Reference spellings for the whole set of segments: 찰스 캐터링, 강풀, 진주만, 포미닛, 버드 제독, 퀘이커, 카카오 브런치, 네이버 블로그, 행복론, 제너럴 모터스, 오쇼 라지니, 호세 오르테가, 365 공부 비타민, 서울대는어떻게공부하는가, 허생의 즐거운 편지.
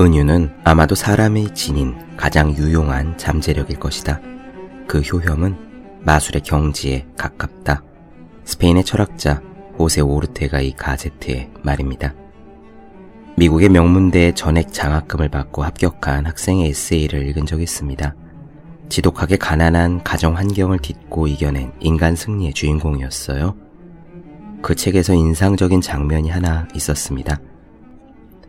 은유는 아마도 사람이 지닌 가장 유용한 잠재력일 것이다. 그 효험은 마술의 경지에 가깝다. 스페인의 철학자 호세 오르테가 이 가제트의 말입니다. 미국의 명문대에 전액 장학금을 받고 합격한 학생의 에세이를 읽은 적이 있습니다. 지독하게 가난한 가정 환경을 딛고 이겨낸 인간 승리의 주인공이었어요. 그 책에서 인상적인 장면이 하나 있었습니다.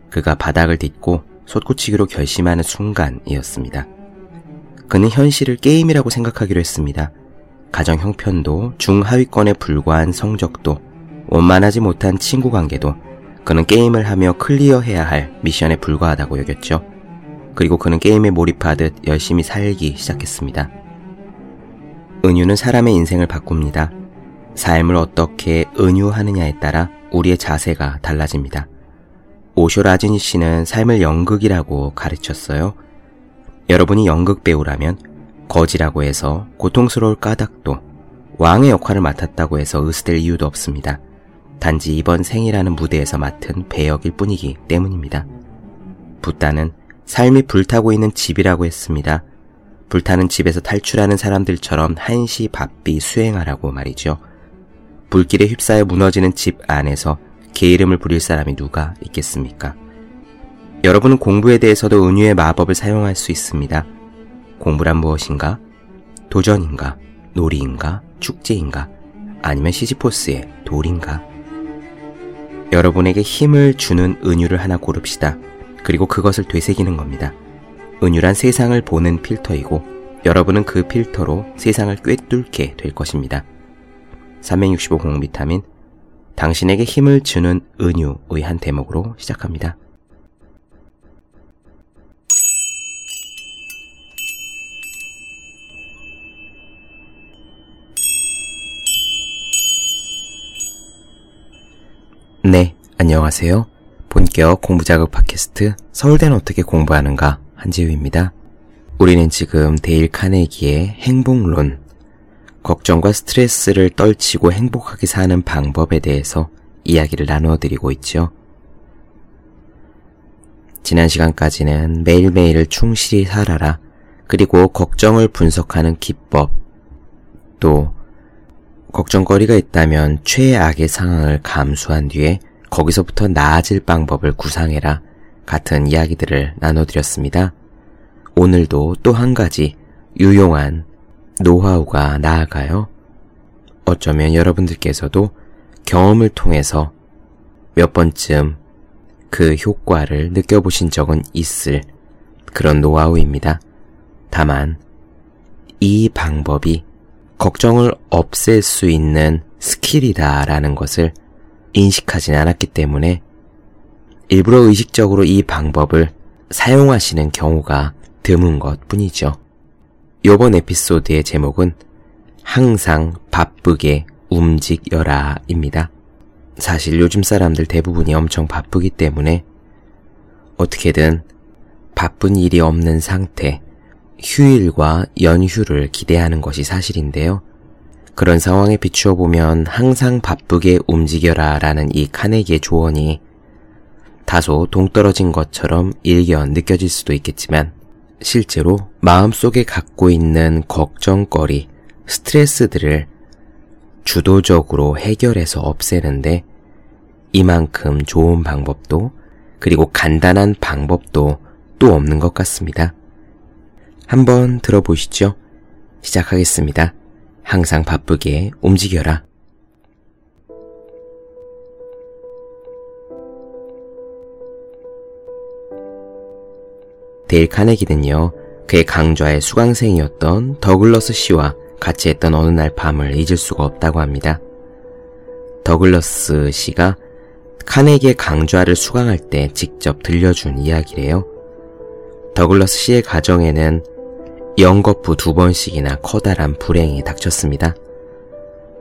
그가 바닥을 딛고 솟구치기로 결심하는 순간이었습니다. 그는 현실을 게임이라고 생각하기로 했습니다. 가정 형편도 중하위권에 불과한 성적도 원만하지 못한 친구 관계도 그는 게임을 하며 클리어해야 할 미션에 불과하다고 여겼죠. 그리고 그는 게임에 몰입하듯 열심히 살기 시작했습니다. 은유는 사람의 인생을 바꿉니다. 삶을 어떻게 은유하느냐에 따라 우리의 자세가 달라집니다. 오쇼 라지니 씨는 삶을 연극이라고 가르쳤어요. 여러분이 연극 배우라면 거지라고 해서 고통스러울 까닭도 왕의 역할을 맡았다고 해서 으스댈 이유도 없습니다. 단지 이번 생이라는 무대에서 맡은 배역일 뿐이기 때문입니다. 붓다는 삶이 불타고 있는 집이라고 했습니다. 불타는 집에서 탈출하는 사람들처럼 한시 바삐 수행하라고 말이죠. 불길에 휩싸여 무너지는 집 안에서 게으름을 부릴 사람이 누가 있겠습니까? 여러분은 공부에 대해서도 은유의 마법을 사용할 수 있습니다. 공부란 무엇인가? 도전인가? 놀이인가? 축제인가? 아니면 시지포스의 돌인가? 여러분에게 힘을 주는 은유를 하나 고릅시다. 그리고 그것을 되새기는 겁니다. 은유란 세상을 보는 필터이고 여러분은 그 필터로 세상을 꿰뚫게 될 것입니다. 365 공부 비타민, 당신에게 힘을 주는 은유의 한 대목으로 시작합니다. 네, 안녕하세요. 본격 공부자극 팟캐스트 서울대는 어떻게 공부하는가 한지우입니다. 우리는 지금 데일 카네기의 행복론, 걱정과 스트레스를 떨치고 행복하게 사는 방법에 대해서 이야기를 나누어 드리고 있죠. 지난 시간까지는 매일매일을 충실히 살아라, 그리고 걱정을 분석하는 기법, 또 걱정거리가 있다면 최악의 상황을 감수한 뒤에 거기서부터 나아질 방법을 구상해라 같은 이야기들을 나눠드렸습니다. 오늘도 또 한 가지 유용한 노하우가 나아가요. 어쩌면 여러분들께서도 경험을 통해서 몇 번쯤 그 효과를 느껴보신 적은 있을 그런 노하우입니다. 다만 이 방법이 걱정을 없앨 수 있는 스킬이다라는 것을 인식하진 않았기 때문에 일부러 의식적으로 이 방법을 사용하시는 경우가 드문 것 뿐이죠. 요번 에피소드의 제목은 항상 바쁘게 움직여라 입니다. 사실 요즘 사람들 대부분이 엄청 바쁘기 때문에 어떻게든 바쁜 일이 없는 상태, 휴일과 연휴를 기대하는 것이 사실인데요. 그런 상황에 비추어 보면 항상 바쁘게 움직여라 라는 이 카네기의 조언이 다소 동떨어진 것처럼 일견 느껴질 수도 있겠지만 실제로 마음속에 갖고 있는 걱정거리, 스트레스들을 주도적으로 해결해서 없애는데 이만큼 좋은 방법도 그리고 간단한 방법도 또 없는 것 같습니다. 한번 들어보시죠. 시작하겠습니다. 항상 바쁘게 움직여라. 데일 카네기는요, 그의 강좌의 수강생이었던 더글러스 씨와 같이 했던 어느 날 밤을 잊을 수가 없다고 합니다. 더글러스 씨가 카네기의 강좌를 수강할 때 직접 들려준 이야기래요. 더글러스 씨의 가정에는 영거푸 2번씩이나 커다란 불행이 닥쳤습니다.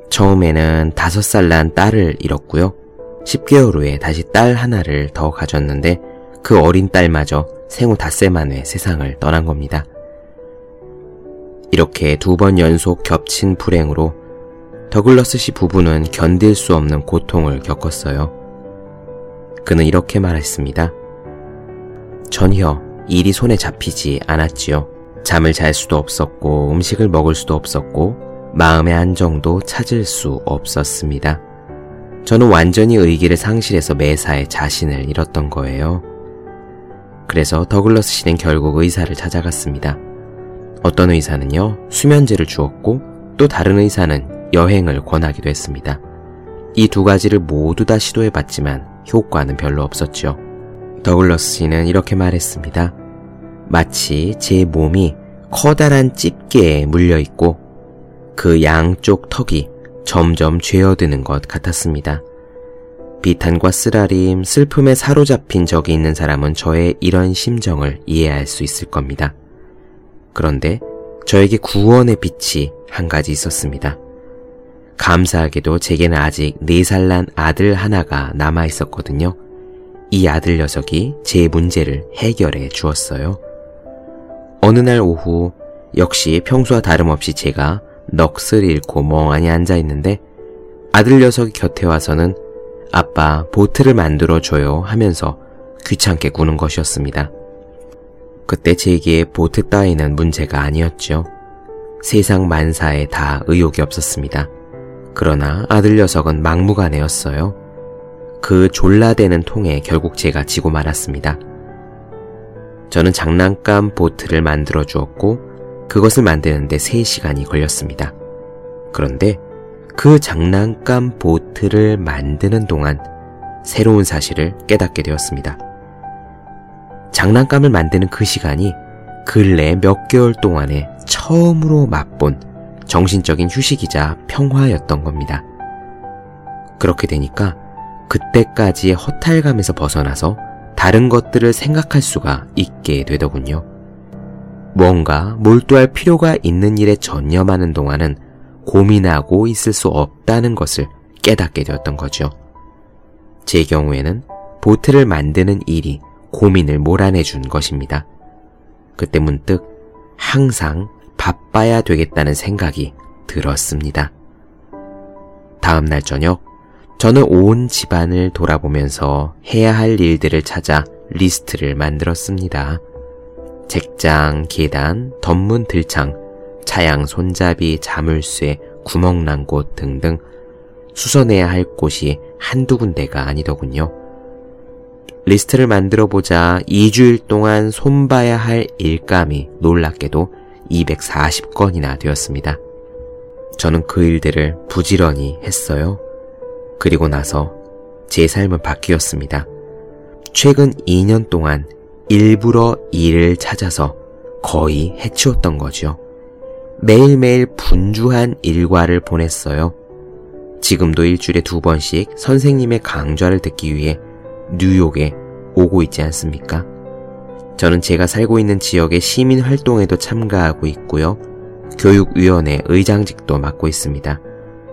처음에는 5살 난 딸을 잃었고요. 10개월 후에 다시 딸 하나를 더 가졌는데 그 어린 딸마저 생후 닷새 만에 세상을 떠난 겁니다. 이렇게 2번 연속 겹친 불행으로 더글러스 씨 부부는 견딜 수 없는 고통을 겪었어요. 그는 이렇게 말했습니다. 전혀 일이 손에 잡히지 않았지요. 잠을 잘 수도 없었고 음식을 먹을 수도 없었고 마음의 안정도 찾을 수 없었습니다. 저는 완전히 의기를 상실해서 매사에 자신을 잃었던 거예요. 그래서 더글러스 씨는 결국 의사를 찾아갔습니다. 어떤 의사는요, 수면제를 주었고 또 다른 의사는 여행을 권하기도 했습니다. 이 두 가지를 모두 다 시도해봤지만 효과는 별로 없었죠. 더글러스 씨는 이렇게 말했습니다. 마치 제 몸이 커다란 집게에 물려있고 그 양쪽 턱이 점점 죄어드는 것 같았습니다. 비탄과 쓰라림, 슬픔에 사로잡힌 적이 있는 사람은 저의 이런 심정을 이해할 수 있을 겁니다. 그런데 저에게 구원의 빛이 한 가지 있었습니다. 감사하게도 제게는 아직 4살 난 아들 하나가 남아있었거든요. 이 아들 녀석이 제 문제를 해결해 주었어요. 어느 날 오후, 역시 평소와 다름없이 제가 넋을 잃고 멍하니 앉아있는데 아들 녀석이 곁에 와서는 아빠 보트를 만들어줘요 하면서 귀찮게 구는 것이었습니다. 그때 제게 보트 따위는 문제가 아니었죠. 세상 만사에 다 의욕이 없었습니다. 그러나 아들 녀석은 막무가내였어요. 그 졸라대는 통에 결국 제가 지고 말았습니다. 저는 장난감 보트를 만들어 주었고 그것을 만드는데 3시간이 걸렸습니다. 그런데 그 장난감 보트를 만드는 동안 새로운 사실을 깨닫게 되었습니다. 장난감을 만드는 그 시간이 근래 몇 개월 동안에 처음으로 맛본 정신적인 휴식이자 평화였던 겁니다. 그렇게 되니까 그때까지의 허탈감에서 벗어나서 다른 것들을 생각할 수가 있게 되더군요. 뭔가 몰두할 필요가 있는 일에 전념하는 동안은 고민하고 있을 수 없다는 것을 깨닫게 되었던 거죠. 제 경우에는 보트를 만드는 일이 고민을 몰아내준 것입니다. 그때 문득 항상 바빠야 되겠다는 생각이 들었습니다. 다음 날 저녁, 저는 온 집안을 돌아보면서 해야 할 일들을 찾아 리스트를 만들었습니다. 책장, 계단, 덧문 들창, 차양 손잡이, 자물쇠, 구멍난 곳 등등 수선해야 할 곳이 한두 군데가 아니더군요. 리스트를 만들어보자 2주일 동안 손봐야 할 일감이 놀랍게도 240건이나 되었습니다. 저는 그 일들을 부지런히 했어요. 그리고 나서 제 삶은 바뀌었습니다. 최근 2년 동안 일부러 일을 찾아서 거의 해치웠던 거죠. 매일매일 분주한 일과를 보냈어요. 지금도 일주일에 2번씩 선생님의 강좌를 듣기 위해 뉴욕에 오고 있지 않습니까? 저는 제가 살고 있는 지역의 시민활동에도 참가하고 있고요. 교육위원회 의장직도 맡고 있습니다.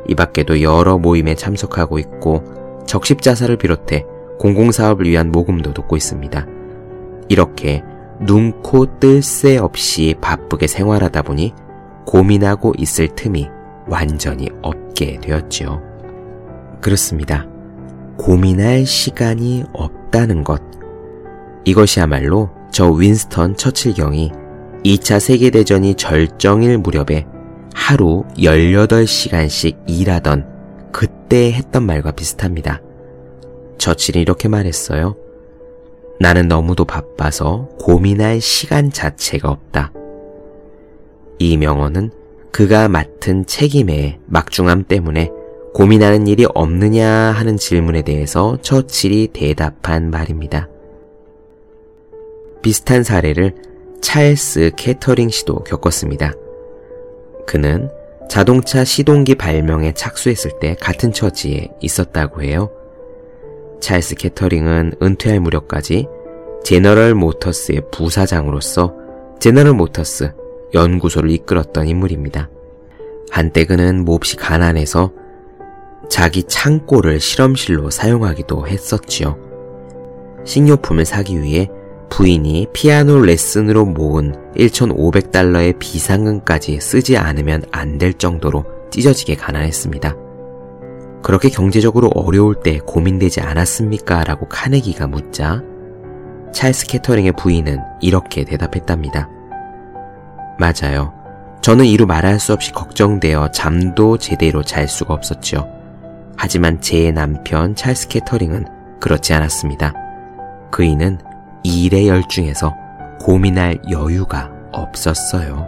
이 밖에도 여러 모임에 참석하고 있고 적십자사를 비롯해 공공사업을 위한 모금도 돕고 있습니다. 이렇게 눈, 코, 뜰 새 없이 바쁘게 생활하다 보니 고민하고 있을 틈이 완전히 없게 되었지요. 그렇습니다. 고민할 시간이 없다는 것. 이것이야말로 저 윈스턴 처칠경이 2차 세계대전이 절정일 무렵에 하루 18시간씩 일하던 그때 했던 말과 비슷합니다. 처칠이 이렇게 말했어요. 나는 너무도 바빠서 고민할 시간 자체가 없다. 이 명언은 그가 맡은 책임의 막중함 때문에 고민하는 일이 없느냐 하는 질문에 대해서 처칠이 대답한 말입니다. 비슷한 사례를 찰스 캐터링 씨도 겪었습니다. 그는 자동차 시동기 발명에 착수했을 때 같은 처지에 있었다고 해요. 찰스 캐터링은 은퇴할 무렵까지 제너럴 모터스의 부사장으로서 제너럴 모터스 연구소를 이끌었던 인물입니다. 한때 그는 몹시 가난해서 자기 창고를 실험실로 사용하기도 했었지요. 식료품을 사기 위해 부인이 피아노 레슨으로 모은 1,500달러의 비상금까지 쓰지 않으면 안 될 정도로 찢어지게 가난했습니다. 그렇게 경제적으로 어려울 때 고민되지 않았습니까? 라고 카네기가 묻자 찰스 캐터링의 부인은 이렇게 대답했답니다. 맞아요. 저는 이루 말할 수 없이 걱정되어 잠도 제대로 잘 수가 없었지요. 하지만 제 남편 찰스 캐터링은 그렇지 않았습니다. 그이는 이 일에 열중해서 고민할 여유가 없었어요.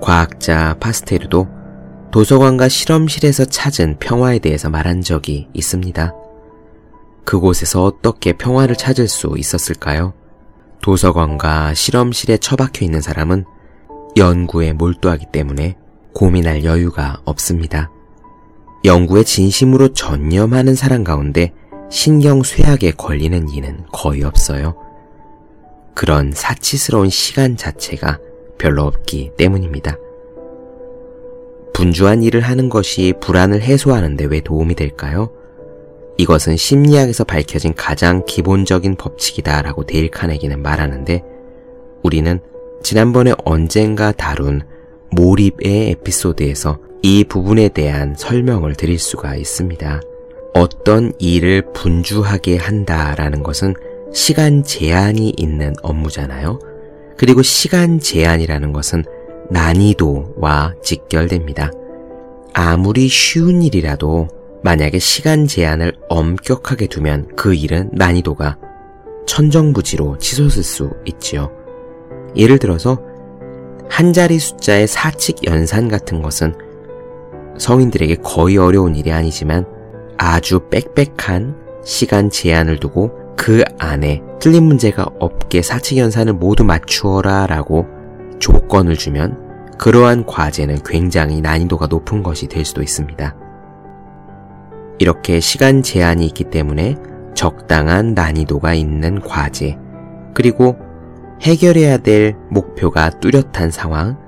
과학자 파스테르도 도서관과 실험실에서 찾은 평화에 대해서 말한 적이 있습니다. 그곳에서 어떻게 평화를 찾을 수 있었을까요? 도서관과 실험실에 처박혀 있는 사람은 연구에 몰두하기 때문에 고민할 여유가 없습니다. 연구에 진심으로 전념하는 사람 가운데 신경 쇠약에 걸리는 이는 거의 없어요. 그런 사치스러운 시간 자체가 별로 없기 때문입니다. 분주한 일을 하는 것이 불안을 해소하는 데 왜 도움이 될까요? 이것은 심리학에서 밝혀진 가장 기본적인 법칙이다라고 데일 카네기는 말하는데, 우리는 지난번에 언젠가 다룬 몰입의 에피소드에서 이 부분에 대한 설명을 드릴 수가 있습니다. 어떤 일을 분주하게 한다라는 것은 시간 제한이 있는 업무잖아요. 그리고 시간 제한이라는 것은 난이도와 직결됩니다. 아무리 쉬운 일이라도 만약에 시간 제한을 엄격하게 두면 그 일은 난이도가 천정부지로 치솟을 수 있지요. 예를 들어서 한 자리 숫자의 사칙 연산 같은 것은 성인들에게 거의 어려운 일이 아니지만 아주 빽빽한 시간 제한을 두고 그 안에 틀린 문제가 없게 사칙 연산을 모두 맞추어라 라고 조건을 주면 그러한 과제는 굉장히 난이도가 높은 것이 될 수도 있습니다. 이렇게 시간 제한이 있기 때문에 적당한 난이도가 있는 과제, 그리고 해결해야 될 목표가 뚜렷한 상황,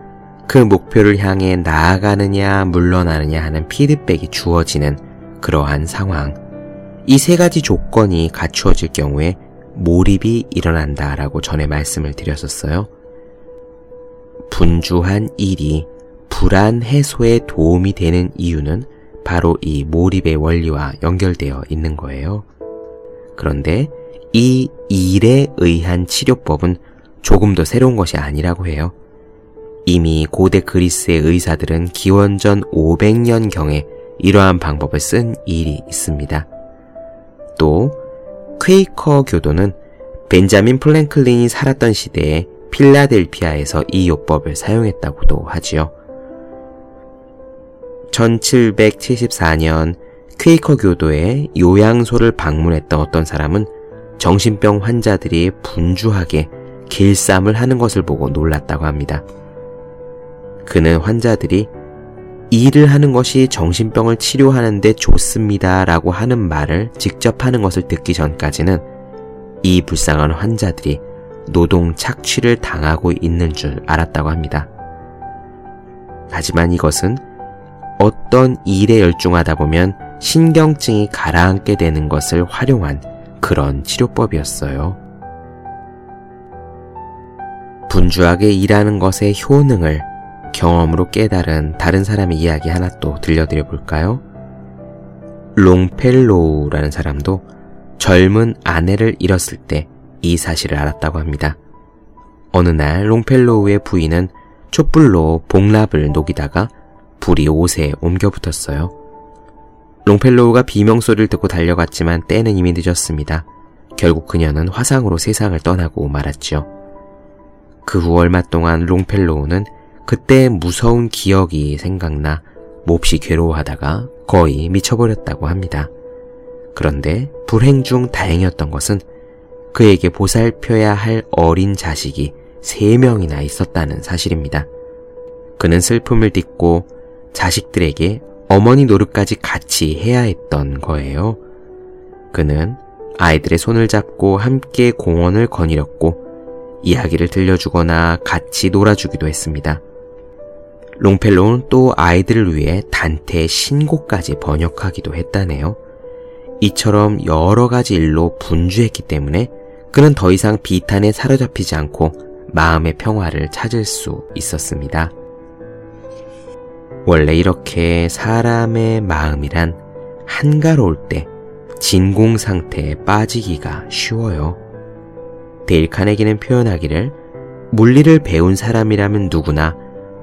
그 목표를 향해 나아가느냐 물러나느냐 하는 피드백이 주어지는 그러한 상황, 이 세 가지 조건이 갖추어질 경우에 몰입이 일어난다라고 전에 말씀을 드렸었어요. 분주한 일이 불안 해소에 도움이 되는 이유는 바로 이 몰입의 원리와 연결되어 있는 거예요. 그런데 이 일에 의한 치료법은 조금도 새로운 것이 아니라고 해요. 이미 고대 그리스의 의사들은 기원전 500년경에 이러한 방법을 쓴 일이 있습니다. 또 퀘이커 교도는 벤자민 프랭클린이 살았던 시대에 필라델피아에서 이 요법을 사용했다고도 하지요. 1774년 퀘이커 교도의 요양소를 방문했던 어떤 사람은 정신병 환자들이 분주하게 길쌈을 하는 것을 보고 놀랐다고 합니다. 그는 환자들이 일을 하는 것이 정신병을 치료하는 데 좋습니다 라고 하는 말을 직접 하는 것을 듣기 전까지는 이 불쌍한 환자들이 노동 착취를 당하고 있는 줄 알았다고 합니다. 하지만 이것은 어떤 일에 열중하다 보면 신경증이 가라앉게 되는 것을 활용한 그런 치료법이었어요. 분주하게 일하는 것의 효능을 경험으로 깨달은 다른 사람의 이야기 하나 또 들려드려 볼까요? 롱펠로우라는 사람도 젊은 아내를 잃었을 때 이 사실을 알았다고 합니다. 어느 날 롱펠로우의 부인은 촛불로 복蜡을 녹이다가 불이 옷에 옮겨 붙었어요. 롱펠로우가 비명소리를 듣고 달려갔지만 때는 이미 늦었습니다. 결국 그녀는 화상으로 세상을 떠나고 말았지요. 그 후 얼마 동안 롱펠로우는 그때의 무서운 기억이 생각나 몹시 괴로워하다가 거의 미쳐버렸다고 합니다. 그런데 불행 중 다행이었던 것은 그에게 보살펴야 할 어린 자식이 3명이나 있었다는 사실입니다. 그는 슬픔을 딛고 자식들에게 어머니 노릇까지 같이 해야 했던 거예요. 그는 아이들의 손을 잡고 함께 공원을 거닐었고 이야기를 들려주거나 같이 놀아주기도 했습니다. 롱펠로는 또 아이들을 위해 단테의 신곡까지 번역하기도 했다네요. 이처럼 여러 가지 일로 분주했기 때문에 그는 더 이상 비탄에 사로잡히지 않고 마음의 평화를 찾을 수 있었습니다. 원래 이렇게 사람의 마음이란 한가로울 때 진공 상태에 빠지기가 쉬워요. 데일 카네기는 표현하기를 물리를 배운 사람이라면 누구나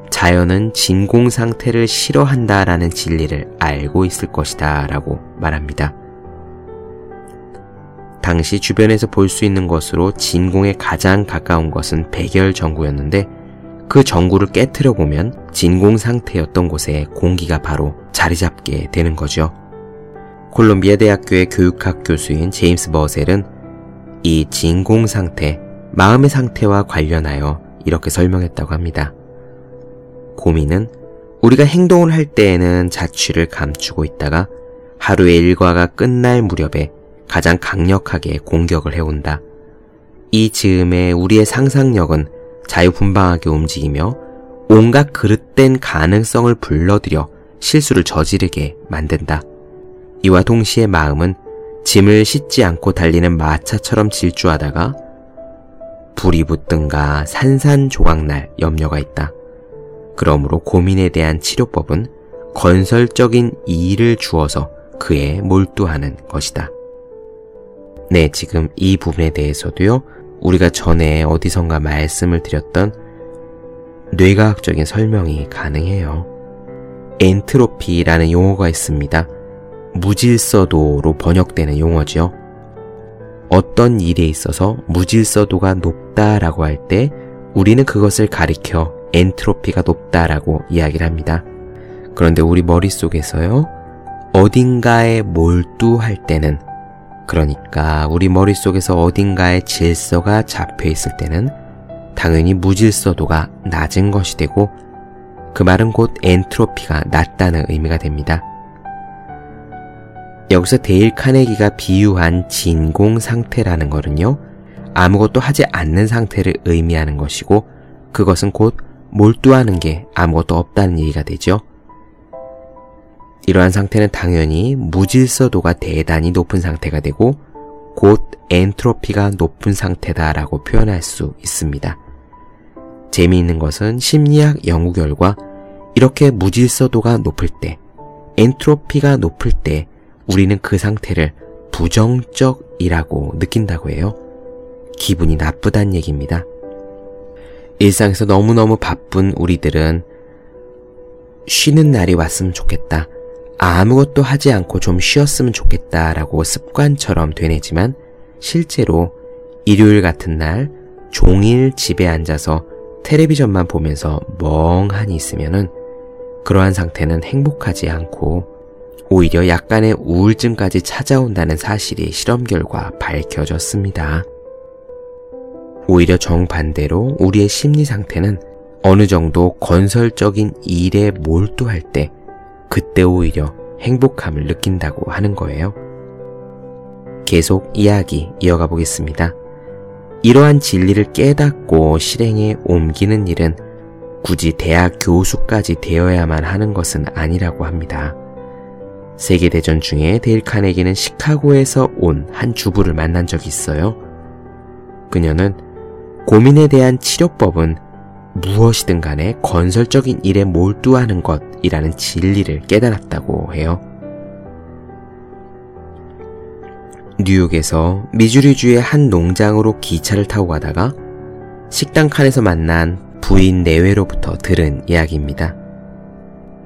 자연은 진공 상태를 싫어한다라는 진리를 알고 있을 것이다 라고 말합니다. 당시 주변에서 볼 수 있는 것으로 진공에 가장 가까운 것은 백열전구였는데 그 전구를 깨트려 보면 진공 상태였던 곳에 공기가 바로 자리 잡게 되는 거죠. 콜롬비아 대학교의 교육학 교수인 제임스 버셀은 이 진공 상태, 마음의 상태와 관련하여 이렇게 설명했다고 합니다. 고민은 우리가 행동을 할 때에는 자취를 감추고 있다가 하루의 일과가 끝날 무렵에 가장 강력하게 공격을 해온다. 이 즈음에 우리의 상상력은 자유분방하게 움직이며 온갖 그릇된 가능성을 불러들여 실수를 저지르게 만든다. 이와 동시에 마음은 짐을 싣지 않고 달리는 마차처럼 질주하다가 불이 붙든가 산산조각날 염려가 있다. 그러므로 고민에 대한 치료법은 건설적인 이의를 주어서 그에 몰두하는 것이다. 네, 지금 이 부분에 대해서도요, 우리가 전에 어디선가 말씀을 드렸던 뇌과학적인 설명이 가능해요. 엔트로피라는 용어가 있습니다. 무질서도로 번역되는 용어죠. 어떤 일에 있어서 무질서도가 높다라고 할 때 우리는 그것을 가리켜 엔트로피가 높다라고 이야기를 합니다. 그런데 우리 머릿속에서요, 어딘가에 몰두할 때는, 그러니까 우리 머릿속에서 어딘가에 질서가 잡혀 있을 때는 당연히 무질서도가 낮은 것이 되고, 그 말은 곧 엔트로피가 낮다는 의미가 됩니다. 여기서 데일 카네기가 비유한 진공 상태라는 것은요, 아무것도 하지 않는 상태를 의미하는 것이고, 그것은 곧 몰두하는 게 아무것도 없다는 얘기가 되죠. 이러한 상태는 당연히 무질서도가 대단히 높은 상태가 되고 곧 엔트로피가 높은 상태다라고 표현할 수 있습니다. 재미있는 것은 심리학 연구 결과 이렇게 무질서도가 높을 때, 엔트로피가 높을 때 우리는 그 상태를 부정적이라고 느낀다고 해요. 기분이 나쁘단 얘기입니다. 일상에서 너무너무 바쁜 우리들은 쉬는 날이 왔으면 좋겠다, 아무것도 하지 않고 좀 쉬었으면 좋겠다라고 습관처럼 되뇌지만, 실제로 일요일 같은 날 종일 집에 앉아서 텔레비전만 보면서 멍하니 있으면은 그러한 상태는 행복하지 않고 오히려 약간의 우울증까지 찾아온다는 사실이 실험 결과 밝혀졌습니다. 오히려 정반대로 우리의 심리 상태는 어느 정도 건설적인 일에 몰두할 때 그때 오히려 행복함을 느낀다고 하는 거예요. 계속 이야기 이어가 보겠습니다. 이러한 진리를 깨닫고 실행에 옮기는 일은 굳이 대학 교수까지 되어야만 하는 것은 아니라고 합니다. 세계대전 중에 데일 카네기는 시카고에서 온 한 주부를 만난 적이 있어요. 그녀는 고민에 대한 치료법은 무엇이든 간에 건설적인 일에 몰두하는 것이라는 진리를 깨달았다고 해요. 뉴욕에서 미주리주의 한 농장으로 기차를 타고 가다가 식당 칸에서 만난 부인 내외로부터 들은 이야기입니다.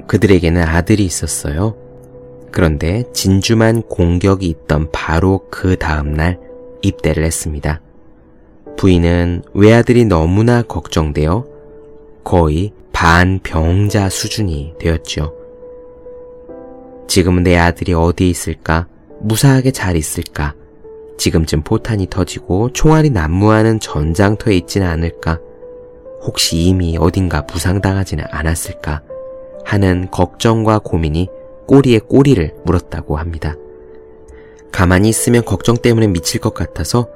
그들에게는 아들이 있었어요. 그런데 진주만 공격이 있던 바로 그 다음날 입대를 했습니다. 부인은 외아들이 너무나 걱정되어 거의 반병자 수준이 되었죠. 지금은 내 아들이 어디에 있을까? 무사하게 잘 있을까? 지금쯤 포탄이 터지고 총알이 난무하는 전장터에 있지는 않을까? 혹시 이미 어딘가 부상당하지는 않았을까? 하는 걱정과 고민이 꼬리에 꼬리를 물었다고 합니다. 가만히 있으면 걱정 때문에 미칠 것 같아서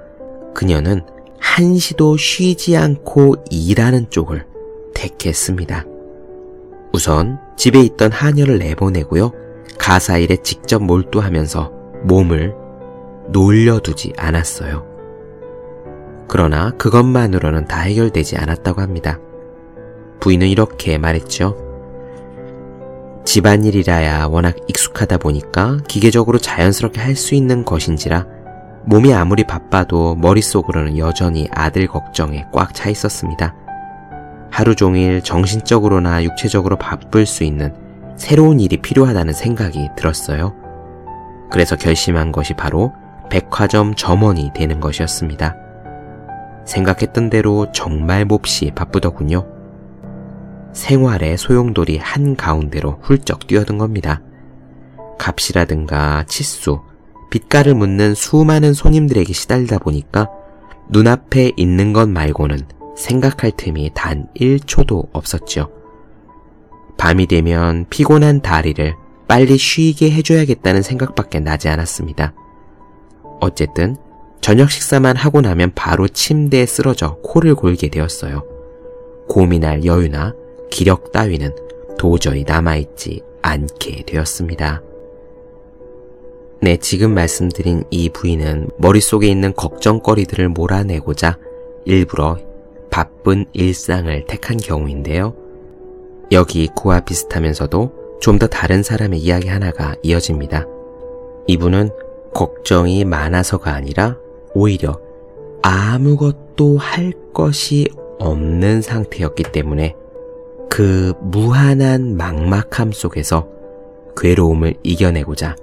그녀는 한시도 쉬지 않고 일하는 쪽을 택했습니다. 우선 집에 있던 하녀를 내보내고요, 가사일에 직접 몰두하면서 몸을 놀려두지 않았어요. 그러나 그것만으로는 다 해결되지 않았다고 합니다. 부인은 이렇게 말했죠. 집안일이라야 워낙 익숙하다 보니까 기계적으로 자연스럽게 할 수 있는 것인지라 몸이 아무리 바빠도 머릿속으로는 여전히 아들 걱정에 꽉 차 있었습니다. 하루 종일 정신적으로나 육체적으로 바쁠 수 있는 새로운 일이 필요하다는 생각이 들었어요. 그래서 결심한 것이 바로 백화점 점원이 되는 것이었습니다. 생각했던 대로 정말 몹시 바쁘더군요. 생활의 소용돌이 한가운데로 훌쩍 뛰어든 겁니다. 값이라든가 치수, 빚가를 묻는 수많은 손님들에게 시달리다 보니까 눈앞에 있는 것 말고는 생각할 틈이 단 1초도 없었죠. 밤이 되면 피곤한 다리를 빨리 쉬게 해줘야겠다는 생각밖에 나지 않았습니다. 어쨌든 저녁 식사만 하고 나면 바로 침대에 쓰러져 코를 골게 되었어요. 고민할 여유나 기력 따위는 도저히 남아있지 않게 되었습니다. 네, 지금 말씀드린 이 부인은 머릿속에 있는 걱정거리들을 몰아내고자 일부러 바쁜 일상을 택한 경우인데요. 여기 그와 비슷하면서도 좀 더 다른 사람의 이야기 하나가 이어집니다. 이분은 걱정이 많아서가 아니라 오히려 아무것도 할 것이 없는 상태였기 때문에 그 무한한 막막함 속에서 괴로움을 이겨내고자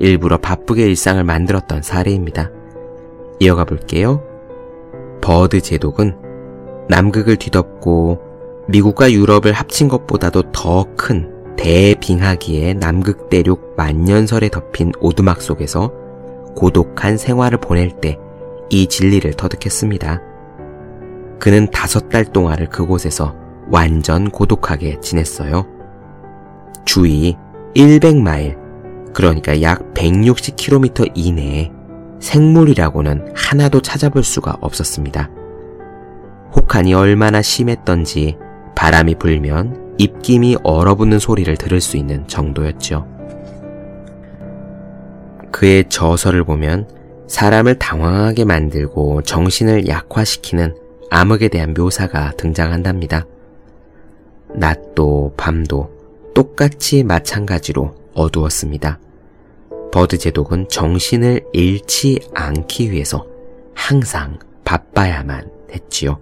일부러 바쁘게 일상을 만들었던 사례입니다. 이어가 볼게요. 버드 제독은 남극을 뒤덮고 미국과 유럽을 합친 것보다도 더 큰 대빙하기에 남극 대륙 만년설에 덮인 오두막 속에서 고독한 생활을 보낼 때 이 진리를 터득했습니다. 그는 5달 동안을 그곳에서 완전 고독하게 지냈어요. 주위 100마일, 그러니까 약 160km 이내에 생물이라고는 하나도 찾아볼 수가 없었습니다. 혹한이 얼마나 심했던지 바람이 불면 입김이 얼어붙는 소리를 들을 수 있는 정도였죠. 그의 저서를 보면 사람을 당황하게 만들고 정신을 약화시키는 암흑에 대한 묘사가 등장한답니다. 낮도 밤도 똑같이 마찬가지로 어두웠습니다. 버드 제독은 정신을 잃지 않기 위해서 항상 바빠야만 했지요.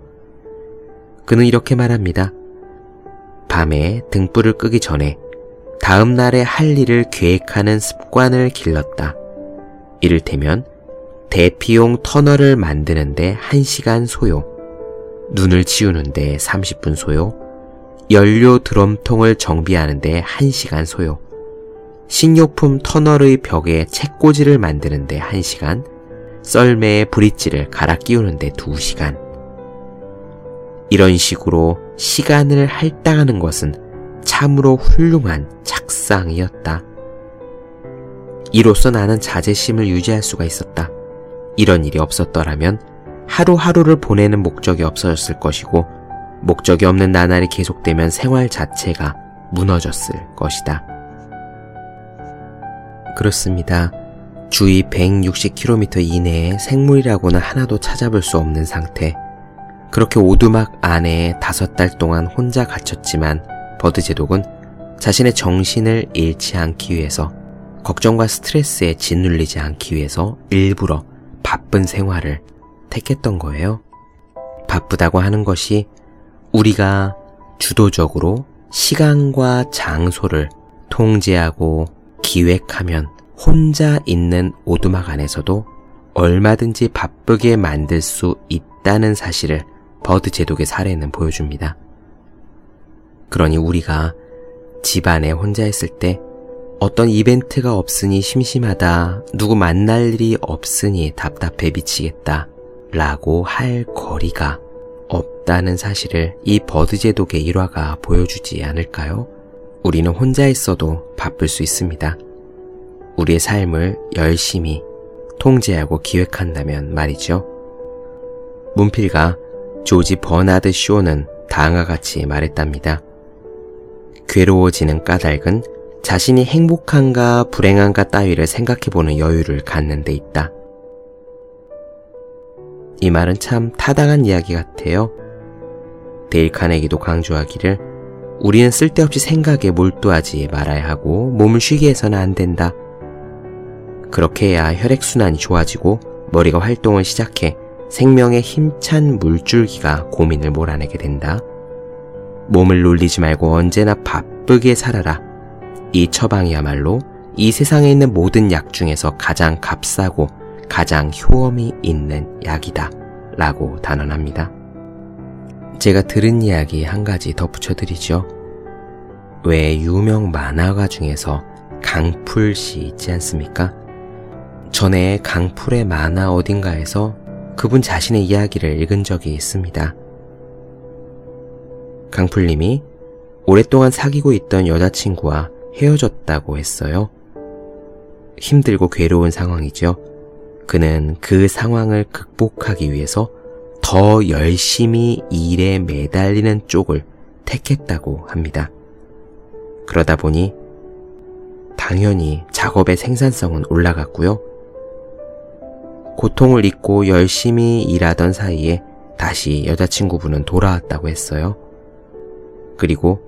그는 이렇게 말합니다. 밤에 등불을 끄기 전에 다음 날에 할 일을 계획하는 습관을 길렀다. 이를테면 대피용 터널을 만드는데 1시간 소요, 눈을 치우는데 30분 소요, 연료 드럼통을 정비하는데 1시간 소요, 식료품 터널의 벽에 책꽂이를 만드는데 1시간, 썰매에 브릿지를 갈아 끼우는데 2시간. 이런 식으로 시간을 할당하는 것은 참으로 훌륭한 작상이었다. 이로써 나는 자제심을 유지할 수가 있었다. 이런 일이 없었더라면 하루하루를 보내는 목적이 없어졌을 것이고, 목적이 없는 나날이 계속되면 생활 자체가 무너졌을 것이다. 그렇습니다. 주위 160km 이내에 생물이라고는 하나도 찾아볼 수 없는 상태. 그렇게 오두막 안에 5달 동안 혼자 갇혔지만 버드 제독은 자신의 정신을 잃지 않기 위해서, 걱정과 스트레스에 짓눌리지 않기 위해서 일부러 바쁜 생활을 택했던 거예요. 바쁘다고 하는 것이 우리가 주도적으로 시간과 장소를 통제하고 기획하면 혼자 있는 오두막 안에서도 얼마든지 바쁘게 만들 수 있다는 사실을 버드 제독의 사례는 보여줍니다. 그러니 우리가 집안에 혼자 있을 때 어떤 이벤트가 없으니 심심하다, 누구 만날 일이 없으니 답답해 미치겠다 라고 할 거리가 없다는 사실을 이 버드 제독의 일화가 보여주지 않을까요? 우리는 혼자 있어도 바쁠 수 있습니다. 우리의 삶을 열심히 통제하고 기획한다면 말이죠. 문필가 조지 버나드 쇼는 다음과 같이 말했답니다. 괴로워지는 까닭은 자신이 행복한가 불행한가 따위를 생각해보는 여유를 갖는 데 있다. 이 말은 참 타당한 이야기 같아요. 데일 카네기도 강조하기를 우리는 쓸데없이 생각에 몰두하지 말아야 하고 몸을 쉬게 해서는 안 된다. 그렇게 해야 혈액순환이 좋아지고 머리가 활동을 시작해 생명의 힘찬 물줄기가 고민을 몰아내게 된다. 몸을 놀리지 말고 언제나 바쁘게 살아라. 이 처방이야말로 이 세상에 있는 모든 약 중에서 가장 값싸고 가장 효험이 있는 약이다 라고 단언합니다. 제가 들은 이야기 한 가지 덧붙여드리죠. 왜 유명 만화가 중에서 강풀 씨 있지 않습니까? 전에 강풀의 만화 어딘가에서 그분 자신의 이야기를 읽은 적이 있습니다. 강풀님이 오랫동안 사귀고 있던 여자친구와 헤어졌다고 했어요. 힘들고 괴로운 상황이죠. 그는 그 상황을 극복하기 위해서 더 열심히 일에 매달리는 쪽을 택했다고 합니다. 그러다 보니 당연히 작업의 생산성은 올라갔고요. 고통을 잊고 열심히 일하던 사이에 다시 여자친구분은 돌아왔다고 했어요. 그리고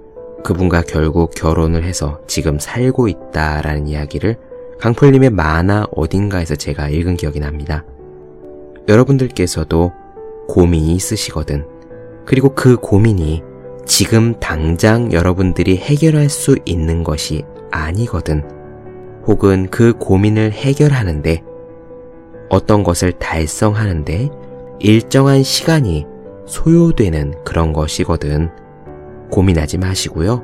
그분과 결국 결혼을 해서 지금 살고 있다라는 이야기를 강풀님의 만화 어딘가에서 제가 읽은 기억이 납니다. 여러분들께서도 고민이 있으시거든. 그리고 그 고민이 지금 당장 여러분들이 해결할 수 있는 것이 아니거든. 혹은 그 고민을 해결하는데, 어떤 것을 달성하는데 일정한 시간이 소요되는 그런 것이거든. 고민하지 마시고요.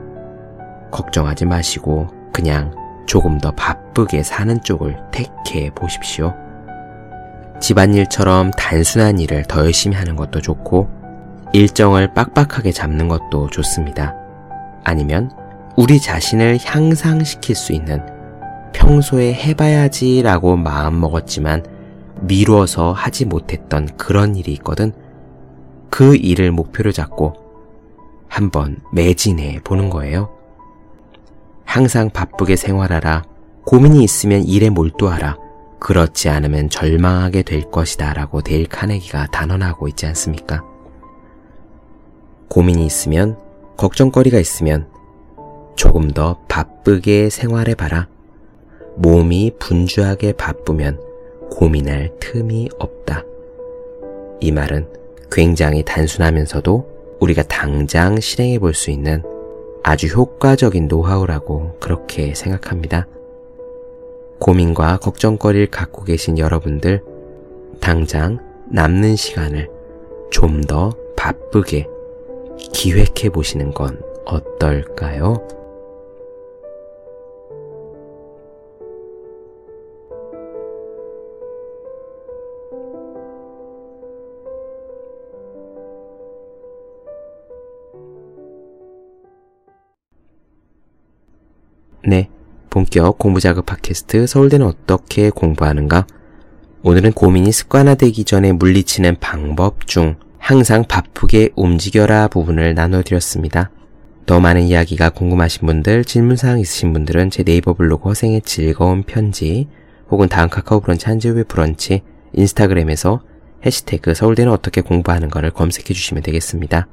걱정하지 마시고 그냥 조금 더 바쁘게 사는 쪽을 택해 보십시오. 집안일처럼 단순한 일을 더 열심히 하는 것도 좋고 일정을 빡빡하게 잡는 것도 좋습니다. 아니면 우리 자신을 향상시킬 수 있는 평소에 해봐야지 라고 마음먹었지만 미루어서 하지 못했던 그런 일이 있거든. 그 일을 목표로 잡고 한번 매진해 보는 거예요. 항상 바쁘게 생활하라. 고민이 있으면 일에 몰두하라. 그렇지 않으면 절망하게 될 것이다 라고 데일 카네기가 단언하고 있지 않습니까? 고민이 있으면, 걱정거리가 있으면 조금 더 바쁘게 생활해봐라. 몸이 분주하게 바쁘면 고민할 틈이 없다. 이 말은 굉장히 단순하면서도 우리가 당장 실행해 볼 수 있는 아주 효과적인 노하우라고 그렇게 생각합니다. 고민과 걱정거리를 갖고 계신 여러분들, 당장 남는 시간을 좀 더 바쁘게 기획해 보시는 건 어떨까요? 네, 본격 공부자극 팟캐스트 서울대는 어떻게 공부하는가? 오늘은 고민이 습관화되기 전에 물리치는 방법 중 항상 바쁘게 움직여라 부분을 나눠드렸습니다. 더 많은 이야기가 궁금하신 분들, 질문사항 있으신 분들은 제 네이버 블로그 허생의 즐거운 편지 혹은 다음 카카오 브런치 한재우의 브런치, 인스타그램에서 해시태그 서울대는 어떻게 공부하는가를 검색해 주시면 되겠습니다.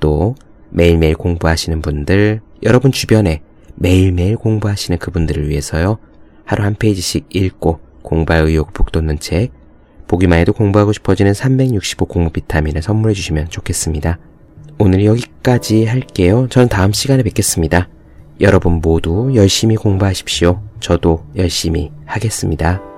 또 매일매일 공부하시는 분들, 여러분 주변에 매일매일 공부하시는 그분들을 위해서요. 하루 한 페이지씩 읽고 공부의 의욕을 북돋는 책, 보기만 해도 공부하고 싶어지는 365 공부 비타민을 선물해 주시면 좋겠습니다. 오늘 여기까지 할게요. 저는 다음 시간에 뵙겠습니다. 여러분 모두 열심히 공부하십시오. 저도 열심히 하겠습니다.